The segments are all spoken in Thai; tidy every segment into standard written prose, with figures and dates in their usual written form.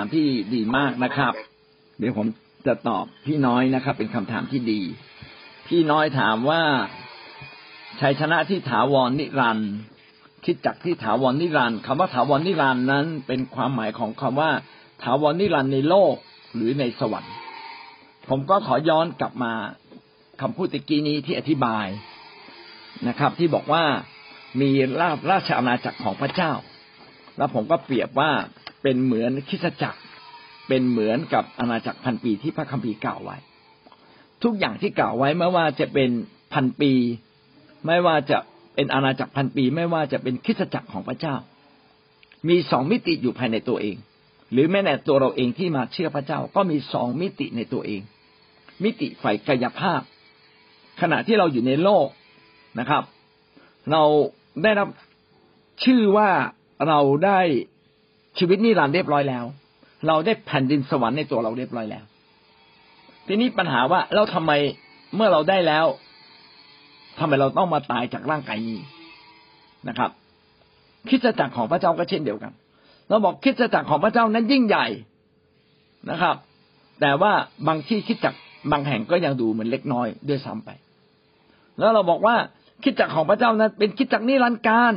ามที่ดีมากนะครับเดี๋ยวผมจะตอบพี่น้อยนะครับเป็นคำถามที่ดีพี่น้อยถามว่าชัยชนะที่ถาวรนิรันดร์คิดจักที่ถาวรนิรันดร์คำว่าถาวรนิรันดร์นั้นเป็นความหมายของคำว่าถาวรนิรันดร์ในโลกหรือในสวรรค์ผมก็ขอย้อนกลับมาคำพูดตะกี้นี้ที่อธิบายนะครับที่บอกว่ามีราชอาณาจักรของพระเจ้าแล้วผมก็เปรียบว่าเป็นเหมือนคริสตจักรเป็นเหมือนกับอาณาจักรพันปีที่พระคัมภีร์กล่าวไว้ทุกอย่างที่กล่าวไว้ไม่ว่าจะเป็นพันปีไม่ว่าจะเป็นอาณาจักรพันปีไม่ว่าจะเป็นคริสตจักรของพระเจ้ามี2มิติอยู่ภายในตัวเองหรือแม้แต่ตัวเราเองที่มาเชื่อพระเจ้าก็มี2มิติในตัวเองมิติฝ่ายกายภาพขณะที่เราอยู่ในโลกนะครับเราได้รับชื่อว่าเราได้ชีวิตนิรันดร์เรียบร้อยแล้วเราได้แผ่นดินสวรรค์ในตัวเราเรียบร้อยแล้วทีนี้ปัญหาว่าเราทำไมเมื่อเราได้แล้วทำไมเราต้องมาตายจากร่างกายนี้นะครับคริสตจักรของพระเจ้าก็เช่นเดียวกันเราบอกคริสตจักรของพระเจ้านั้นยิ่งใหญ่นะครับแต่ว่าบางที่คริสตจักรบางแห่งก็ยังดูเหมือนเล็กน้อยด้วยซ้ำไปแล้วเราบอกว่าคริสตจักรของพระเจ้านั้นเป็นคริสตจักรนิรันดร์กาล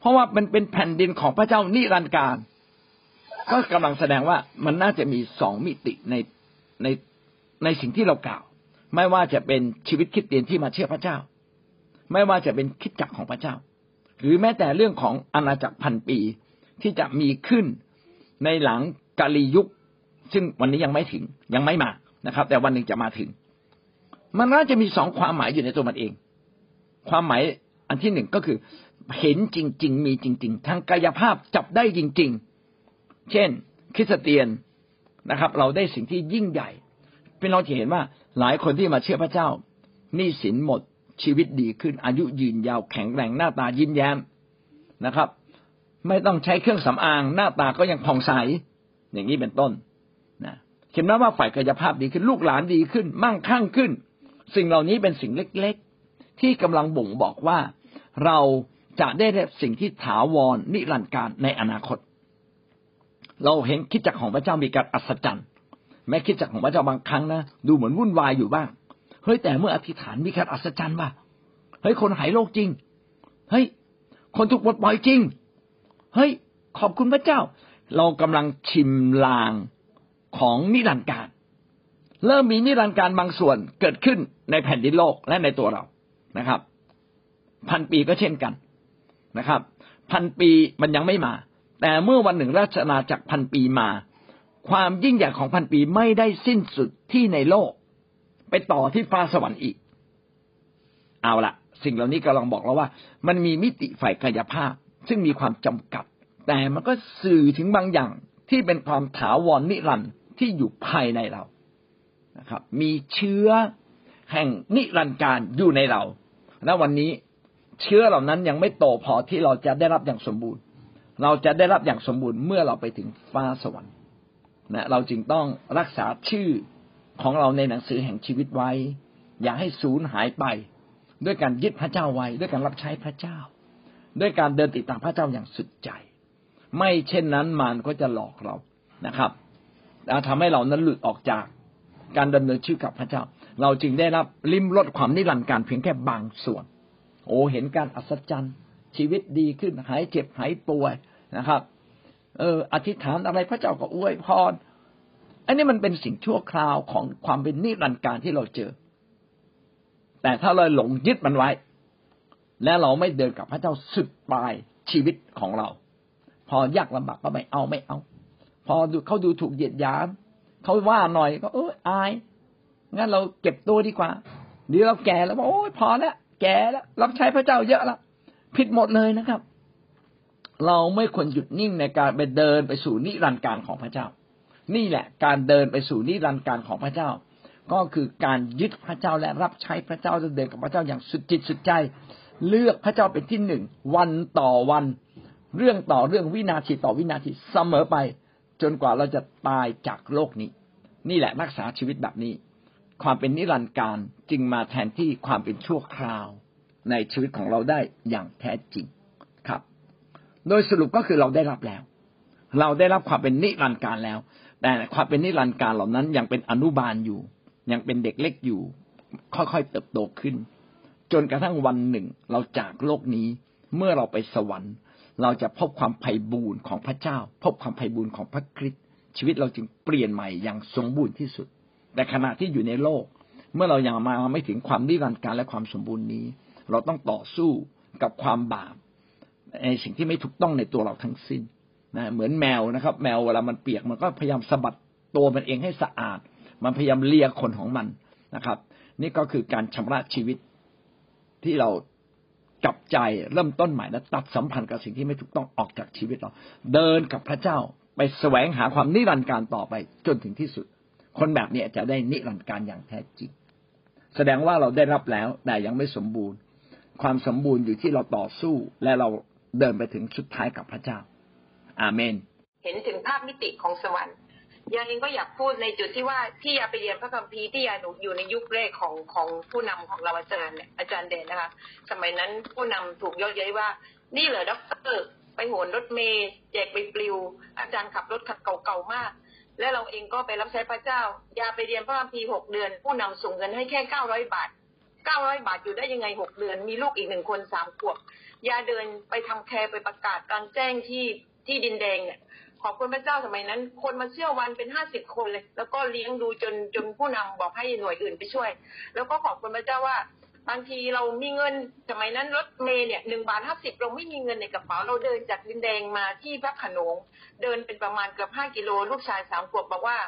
เพราะว่ามันเป็นแผ่นดินของพระเจ้านิรันดร์กาลก็กำลังแสดงว่ามันน่าจะมี2มิติในสิ่งที่เรากล่าวไม่ว่าจะเป็นชีวิตคริสเตียนที่มาเชื่อพระเจ้าไม่ว่าจะเป็นคริสตจักรของพระเจ้าหรือแม้แต่เรื่องของอาณาจักรพันปีที่จะมีขึ้นในหลังกาลียุคซึ่งวันนี้ยังไม่ถึงยังไม่มานะครับแต่วันหนึ่งจะมาถึงมันน่าจะมี2ความหมายอยู่ในตัวมันเองความหมายอันที่1ก็คือเห็นจริงๆมีจริงๆทางกายภาพจับได้จริงๆเช่นคริสเตียนนะครับเราได้สิ่งที่ยิ่งใหญ่เป็นเราจะเห็นว่าหลายคนที่มาเชื่อพระเจ้าหนี้สินหมดชีวิตดีขึ้นอายุยืนยาวแข็งแรงหน้าตายิ้มแย้มนะครับไม่ต้องใช้เครื่องสำอางหน้าตาก็ยังผ่องใสอย่างนี้เป็นต้นนะเห็นไหมว่าฝ่ายกายภาพดีขึ้นลูกหลานดีขึ้นมั่งคั่งขึ้นสิ่งเหล่านี้เป็นสิ่งเล็กๆที่กำลังบ่งบอกว่าเราจะได้รับสิ่งที่ถาวรนิรันดร์กาลในอนาคตเราเห็นคริสตจักรของพระเจ้ามีการอัศจรรย์แม้คริสตจักรของพระเจ้าบางครั้งนะดูเหมือนวุ่นวายอยู่บ้างเฮ้ยแต่เมื่ออธิษฐานมีการอัศจรรย์ว่าเฮ้ยคนหายโรคจริงเฮ้ยคนถูกปลดปล่อยจริงเฮ้ยขอบคุณพระเจ้าเรากำลังชิมลางของนิรันดร์กาลเริ่มมีนิรันดร์กาลบางส่วนเกิดขึ้นในแผ่นดินโลกและในตัวเรานะครับพันปีก็เช่นกันนะครับพันปีมันยังไม่มาแต่เมื่อวันหนึ่งราชอาณาจักรพันปีมาความยิ่งใหญ่ของพันปีไม่ได้สิ้นสุดที่ในโลกไปต่อที่ฟ้าสวรรค์อีกเอาละสิ่งเหล่านี้กำลังบอกเราว่ามันมีมิติฝ่ายกายภาพซึ่งมีความจำกัดแต่มันก็สื่อถึงบางอย่างที่เป็นความถาวรนิรันดร์ที่อยู่ภายในเรานะครับมีเชื้อแห่งนิรันดร์กาลอยู่ในเราณวันนี้เชื้อเหล่านั้นยังไม่โตพอที่เราจะได้รับอย่างสมบูรณ์เราจะได้รับอย่างสมบูรณ์เมื่อเราไปถึงฟ้าสวรรค์นะเราจึงต้องรักษาชื่อของเราในหนังสือแห่งชีวิตไว้อย่าให้สูญหายไปด้วยการยึดพระเจ้าไว้ด้วยการรับใช้พระเจ้าด้วยการเดินติดตามพระเจ้าอย่างสุดใจไม่เช่นนั้นมารก็จะหลอกเรานะครับทำให้เรานั้นหลุดออกจากการดำเนินชีวิตกับพระเจ้าเราจึงได้รับลิ้มรสความนิรันดร์กาลเพียงแค่บางส่วนโอ้เห็นการอัศจรรย์ชีวิตดีขึ้นหายเจ็บหายป่วยนะครับอธิษฐานอะไรพระเจ้าก็อวยพรอันนี้มันเป็นสิ่งชั่วคราวของความเป็นนิรันดร์กาลที่เราเจอแต่ถ้าเราหลงยึดมันไว้และเราไม่เดินกับพระเจ้าสุดปลายชีวิตของเราพอยากลำบากก็ไม่เอาพอเขาดูถูกเหยียดหยามเขาว่าหน่อยก็อายงั้นเราเก็บตัวดีกว่าเดี๋ยวเราแก่แล้วโอ้ยพอแล้วแก่แล้วรับใช้พระเจ้าเยอะแล้วผิดหมดเลยนะครับเราไม่ควรหยุดนิ่งในการไปเดินไปสู่นิรันดร์กาลของพระเจ้านี่แหละการเดินไปสู่นิรันดร์กาลของพระเจ้าก็คือการยึดพระเจ้าและรับใช้พระเจ้าจะเดินกับพระเจ้าอย่างสุดจิตสุดใจเลือกพระเจ้าเป็นที่หนึ่งวันต่อวันเรื่องต่อเรื่องวินาทีต่อวินาทีเสมอไปจนกว่าเราจะตายจากโลกนี้นี่แหละรักษาชีวิตแบบนี้ความเป็นนิรันดร์กาลจึงมาแทนที่ความเป็นชั่วคราวในชีวิตของเราได้อย่างแท้จริงครับโดยสรุปก็คือเราได้รับแล้ว เราได้รับความเป็นนิรันดร์การแล้วแต่ความเป็นนิรันดร์การเหล่านั้นยังเป็นอนุบาลอยู่ยังเป็นเด็กเล็กอยู่ค่อยๆเติบโตขึ้นจนกระทั่งวันหนึ่งเราจากโลกนี้เมื่อเราไปสวรรค์เราจะพบความไพบูลย์ของพระเจ้าพบความไพบูลย์ของพระคริสต์ชีวิตเราจึงเปลี่ยนใหม่อย่างสมบูรณ์ที่สุดแต่ขณะที่อยู่ในโลกเมื่อเรายังมาไม่ถึงความนิรันดร์การและความสมบูรณ์นี้เราต้องต่อสู้กับความบาปในสิ่งที่ไม่ถูกต้องในตัวเราทั้งสิ้นนะเหมือนแมวนะครับแมวเวลามันเปียกมันก็พยายามสะบัดตัวมันเองให้สะอาดมันพยายามเลียขนของมันนะครับนี่ก็คือการชำระชีวิตที่เรากลับใจเริ่มต้นใหม่และตัดสัมพันธ์กับสิ่งที่ไม่ถูกต้องออกจากชีวิตเราเดินกับพระเจ้าไปแสวงหาความนิรันดร์การต่อไปจนถึงที่สุดคนแบบนี้จะได้นิรันดร์การอย่างแท้จริงแสดงว่าเราได้รับแล้วแต่ยังไม่สมบูรณ์ความสมบูรณ์อยู่ที่เราต่อสู้และเราเดินไปถึงสุดท้ายกับพระเจ้าอาเมนเห็นถึงภาพมิติของสวรรค์ยานินก็อยากพูดในจุดที่ว่าที่ยาไปเรียนพระคัมภีร์ที่ยาหนูอยู่ในยุคแรกของผู้นำของเราอาจารย์เนี่ยอาจารย์เดนนะคะสมัยนั้นผู้นำถูกยอดเย้ยว่านี่เหรอด็อกเตอร์ไปโหนรถเมล์แจกไปปลิวอาจารย์ขับรถคันเก่าๆมากและเราเองก็ไปรับใช้พระเจ้ายาไปเรียนพระคัมภีร์6เดือนผู้นำส่งเงินให้แค่900 บาท900 บาทอยู่ได้ยังไง6 เดือนมีลูกอีก1 คน3 ขวบยาเดินไปทำแคร์ไปประกาศกลางแจ้งที่ดินแดงเนี่ยขอบคุณพระเจ้าสมัยนั้นคนมาเชื่อวันเป็น50 คนเลยแล้วก็เลี้ยงดูจนผู้นำบอกให้หน่วยอื่นไปช่วยแล้วก็ขอบคุณพระเจ้าว่าบางทีเรามีเงินสมัยนั้นรถเมล์เนี่ย1.50 บาทเราไม่มีเงินในกระเป๋าเราเดินจากดินแดงมาที่พระโขนงเดินเป็นประมาณเกือบ5 กิโลลูกชาย3 ขวบบอกว่า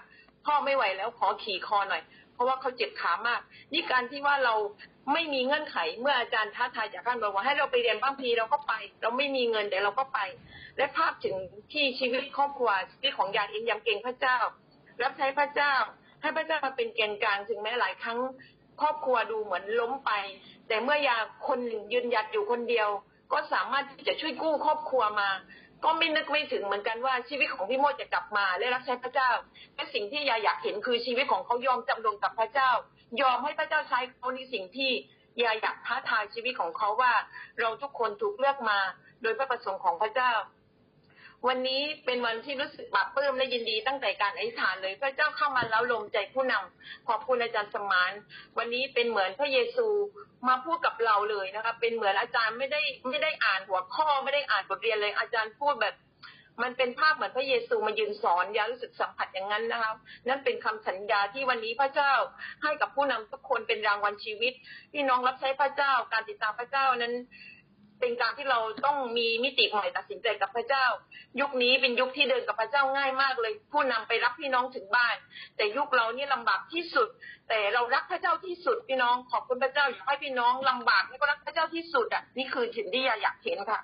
พ่อไม่ไหวแล้วขอขี่คอหน่อยเพราะว่าเขาเจ็บขามากนี่การที่ว่าเราไม่มีเงื่อนไขเมื่ออาจารย์ท้าทายจากท่านบอกว่าให้เราไปเรียนพระคัมภีร์เราก็ไปเราไม่มีเงินแต่เราก็ไปและภาพถึงที่ชีวิตครอบครัวชีวิตของญาติเองยำเกรงพระเจ้ารับใช้พระเจ้าให้พระเจ้ามาเป็นแกนกลางถึงแม้หลายครั้งครอบครัวดูเหมือนล้มไปแต่เมื่อยาคนหนึ่งยืนหยัดอยู่คนเดียวก็สามารถที่จะช่วยกู้ครอบครัวมาก็ไม่นึกไม่ถึงเหมือนกันว่าชีวิตของพี่โมจะกลับมาและรับใช้พระเจ้าและสิ่งที่ยาอยากเห็นคือชีวิตของเขายอมจำนนกับพระเจ้ายอมให้พระเจ้าใช้เขาในสิ่งที่ยาอยากท้าทายชีวิตของเขาว่าเราทุกคนถูกเลือกมาโดยพระประสงค์ของพระเจ้าวันนี้เป็นวันที่รู้สึกปลาบปลื้มและยินดีตั้งแต่การอธิษฐานเลยพระเจ้าเข้ามาแล้วลมใจผู้นำขอบคุณอาจารย์สมานวันนี้เป็นเหมือนพระเยซูมาพูดกับเราเลยนะคะเป็นเหมือนอาจารย์ไม่ได้อ่านหัวข้อไม่ได้อ่านบทเรียนเลยอาจารย์พูดแบบมันเป็นภาพเหมือนพระเยซูมายืนสอนยารู้สึกสัมผัสอย่างนั้นนะคะนั่นเป็นคำสัญญาที่วันนี้พระเจ้าให้กับผู้นำทุกคนเป็นรางวัลชีวิตที่น้องรับใช้พระเจ้าการติดตามพระเจ้านั้นเป็นการที่เราต้องมีมิติใหม่ตัดสินใจกับพระเจ้ายุคนี้เป็นยุคที่เดินกับพระเจ้าง่ายมากเลยผู้นำไปรับพี่น้องถึงบ้านแต่ยุคเรานี่ลำบากที่สุดแต่เรารักพระเจ้าที่สุดพี่น้องขอบคุณพระเจ้าอยากให้พี่น้องลำบากแล้วก็รักพระเจ้าที่สุดอ่ะนี่คือสิ่งที่อยากเห็นค่ะ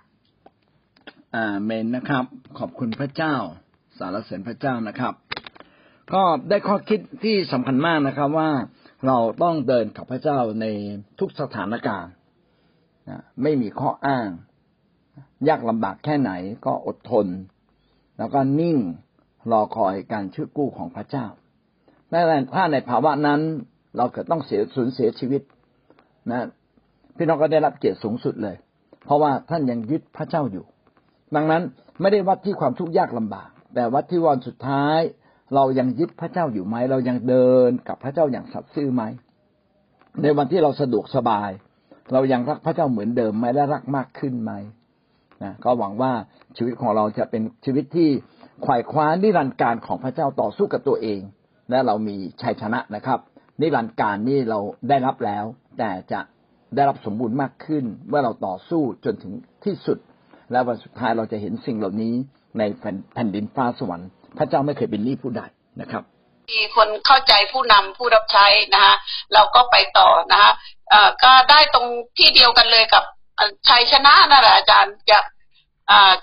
อาเมนนะครับขอบคุณพระเจ้าสรรเสริญพระเจ้านะครับก็ได้ข้อคิดที่สำคัญมากนะครับว่าเราต้องเดินกับพระเจ้าในทุกสถานการณ์ไม่มีข้ออ้างยากลำบากแค่ไหนก็อดทนแล้วก็นิ่งรอคอยการช่วยกู้ของพระเจ้าแม้ถ้าในภาวะนั้นเราเกิดต้องสูญเสียชีวิตนะพี่น้องก็ได้รับเกียรติสูงสุดเลยเพราะว่าท่านยังยึดพระเจ้าอยู่ดังนั้นไม่ได้วัดที่ความทุกข์ยากลำบากแต่วัดที่วันสุดท้ายเรายังยึดพระเจ้าอยู่ไหมเรายังเดินกับพระเจ้าอย่างสัตย์ซื่อไหมในวันที่เราสะดวกสบายเรายังรักพระเจ้าเหมือนเดิมไหมและรักมากขึ้นไหมนะก็หวังว่าชีวิตของเราจะเป็นชีวิตที่ไขว่คว้านิรันดร์การของพระเจ้าต่อสู้กับตัวเองและเรามีชัยชนะนะครับนิรันดร์การนี่เราได้รับแล้วแต่จะได้รับสมบูรณ์มากขึ้นเมื่อเราต่อสู้จนถึงที่สุดและวันสุดท้ายเราจะเห็นสิ่งเหล่านี้ในแผ่นดินฟ้าสวรรค์พระเจ้าไม่เคยเป็นหนี้ผู้ใดนะครับมีคนเข้าใจผู้นำผู้รับใช้นะฮะเราก็ไปต่อนะฮะก็ได้ตรงที่เดียวกันเลยกับชัยชนะนะอาจารย์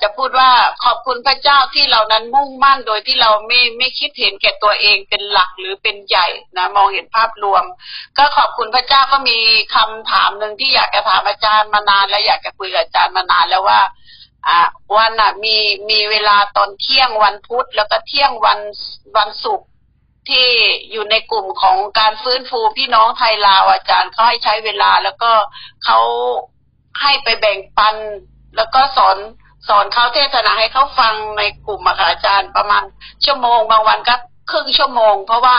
จะพูดว่าขอบคุณพระเจ้าที่เรานั้นมุ่งมั่นโดยที่เราไม่คิดเห็นแก่ตัวเองเป็นหลักหรือเป็นใหญ่นะมองเห็นภาพรวมก็ขอบคุณพระเจ้าก็มีคำถามนึงที่อยากจะถามอาจารย์มานานและอยากจะคุยกับอาจารย์มานานแล้วว่าวันน่ะมีเวลาตอนเที่ยงวันพุธแล้วก็เที่ยงวันศุกร์ที่อยู่ในกลุ่มของการฟื้นฟูพี่น้องไทยลาวอาจารย์เขาให้ใช้เวลาแล้วก็เขาให้ไปแบ่งปันแล้วก็สอน สอนเขาเทศนาให้เขาฟังในกลุ่มอาจารย์ประมาณชั่วโมงบางวันก็ครึ่งชั่วโมงเพราะว่า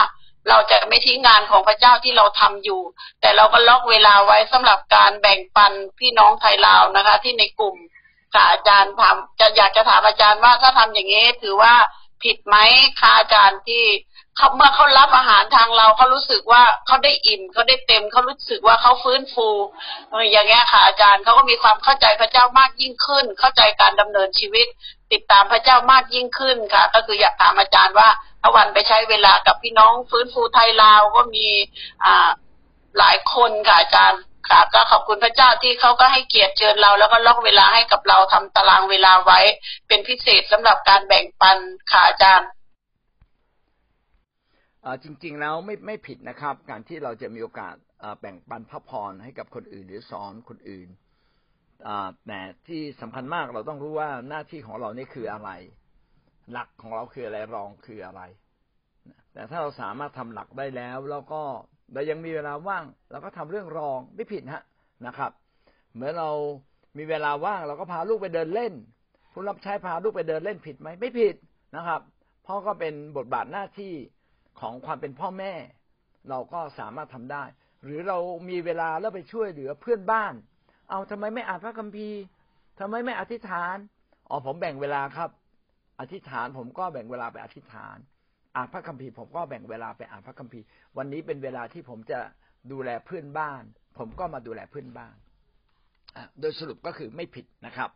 เราจะไม่ทิ้งงานของพระเจ้าที่เราทำอยู่แต่เราก็ล็อกเวลาไว้สำหรับการแบ่งปันพี่น้องไทยลาวนะคะที่ในกลุ่มค่ะอาจารย์ถามอยากจะถามอาจารย์ว่าถ้าทำอย่างนี้ถือว่าผิดไหมคะอาจารย์ที่เมื่อเขารับอาหารทางเราเขารู้สึกว่าเขาได้อิ่มเขาได้เต็มเขารู้สึกว่าเขาฟื้นฟูอย่างเงี้ยค่ะอาจารย์เขาก็มีความเข้าใจพระเจ้ามากยิ่งขึ้นเข้าใจการดำเนินชีวิตติดตามพระเจ้ามากยิ่งขึ้นค่ะก็คืออยากถามอาจารย์ว่าถ้าวันไปใช้เวลากับพี่น้องฟื้นฟูไทยลาวก็มีหลายคนค่ะอาจารย์ค่ะก็ขอบคุณพระเจ้าที่เขาก็ให้เกียรติเชิญเราแล้วก็ล็อกเวลาให้กับเราทำตารางเวลาไว้เป็นพิเศษสำหรับการแบ่งปันค่ะอาจารย์จริงๆแล้วไม่ผิดนะครับการที่เราจะมีโอกาสแบ่งปันพระพรให้กับคนอื่นหรือสอนคนอื่นแต่ที่สำคัญมากเราต้องรู้ว่าหน้าที่ของเรานี่คืออะไรหลักของเราคืออะไรรองคืออะไรแต่ถ้าเราสามารถทำหลักได้แล้วแล้วก็เรายังมีเวลาว่างเราก็ทำเรื่องรองไม่ผิดฮะนะครับเมื่อเรามีเวลาว่างเราก็พาลูกไปเดินเล่นผู้รับใช้พาลูกไปเดินเล่นผิดไหมไม่ผิดนะครับพ่อก็เป็นบทบาทหน้าที่ของความเป็นพ่อแม่เราก็สามารถทำได้หรือเรามีเวลาแล้วไปช่วยเหลือเพื่อนบ้านเอาทำไมไม่อ่านพระคัมภีร์ทำไมไม่อธิษฐานอ๋อผมแบ่งเวลาครับอธิษฐานผมก็แบ่งเวลาไปอธิษฐานอ่านพระคัมภีร์ผมก็แบ่งเวลาไปอ่านพระคัมภีร์วันนี้เป็นเวลาที่ผมจะดูแลเพื่อนบ้านผมก็มาดูแลเพื่อนบ้านโดยสรุปก็คือไม่ผิดนะครับ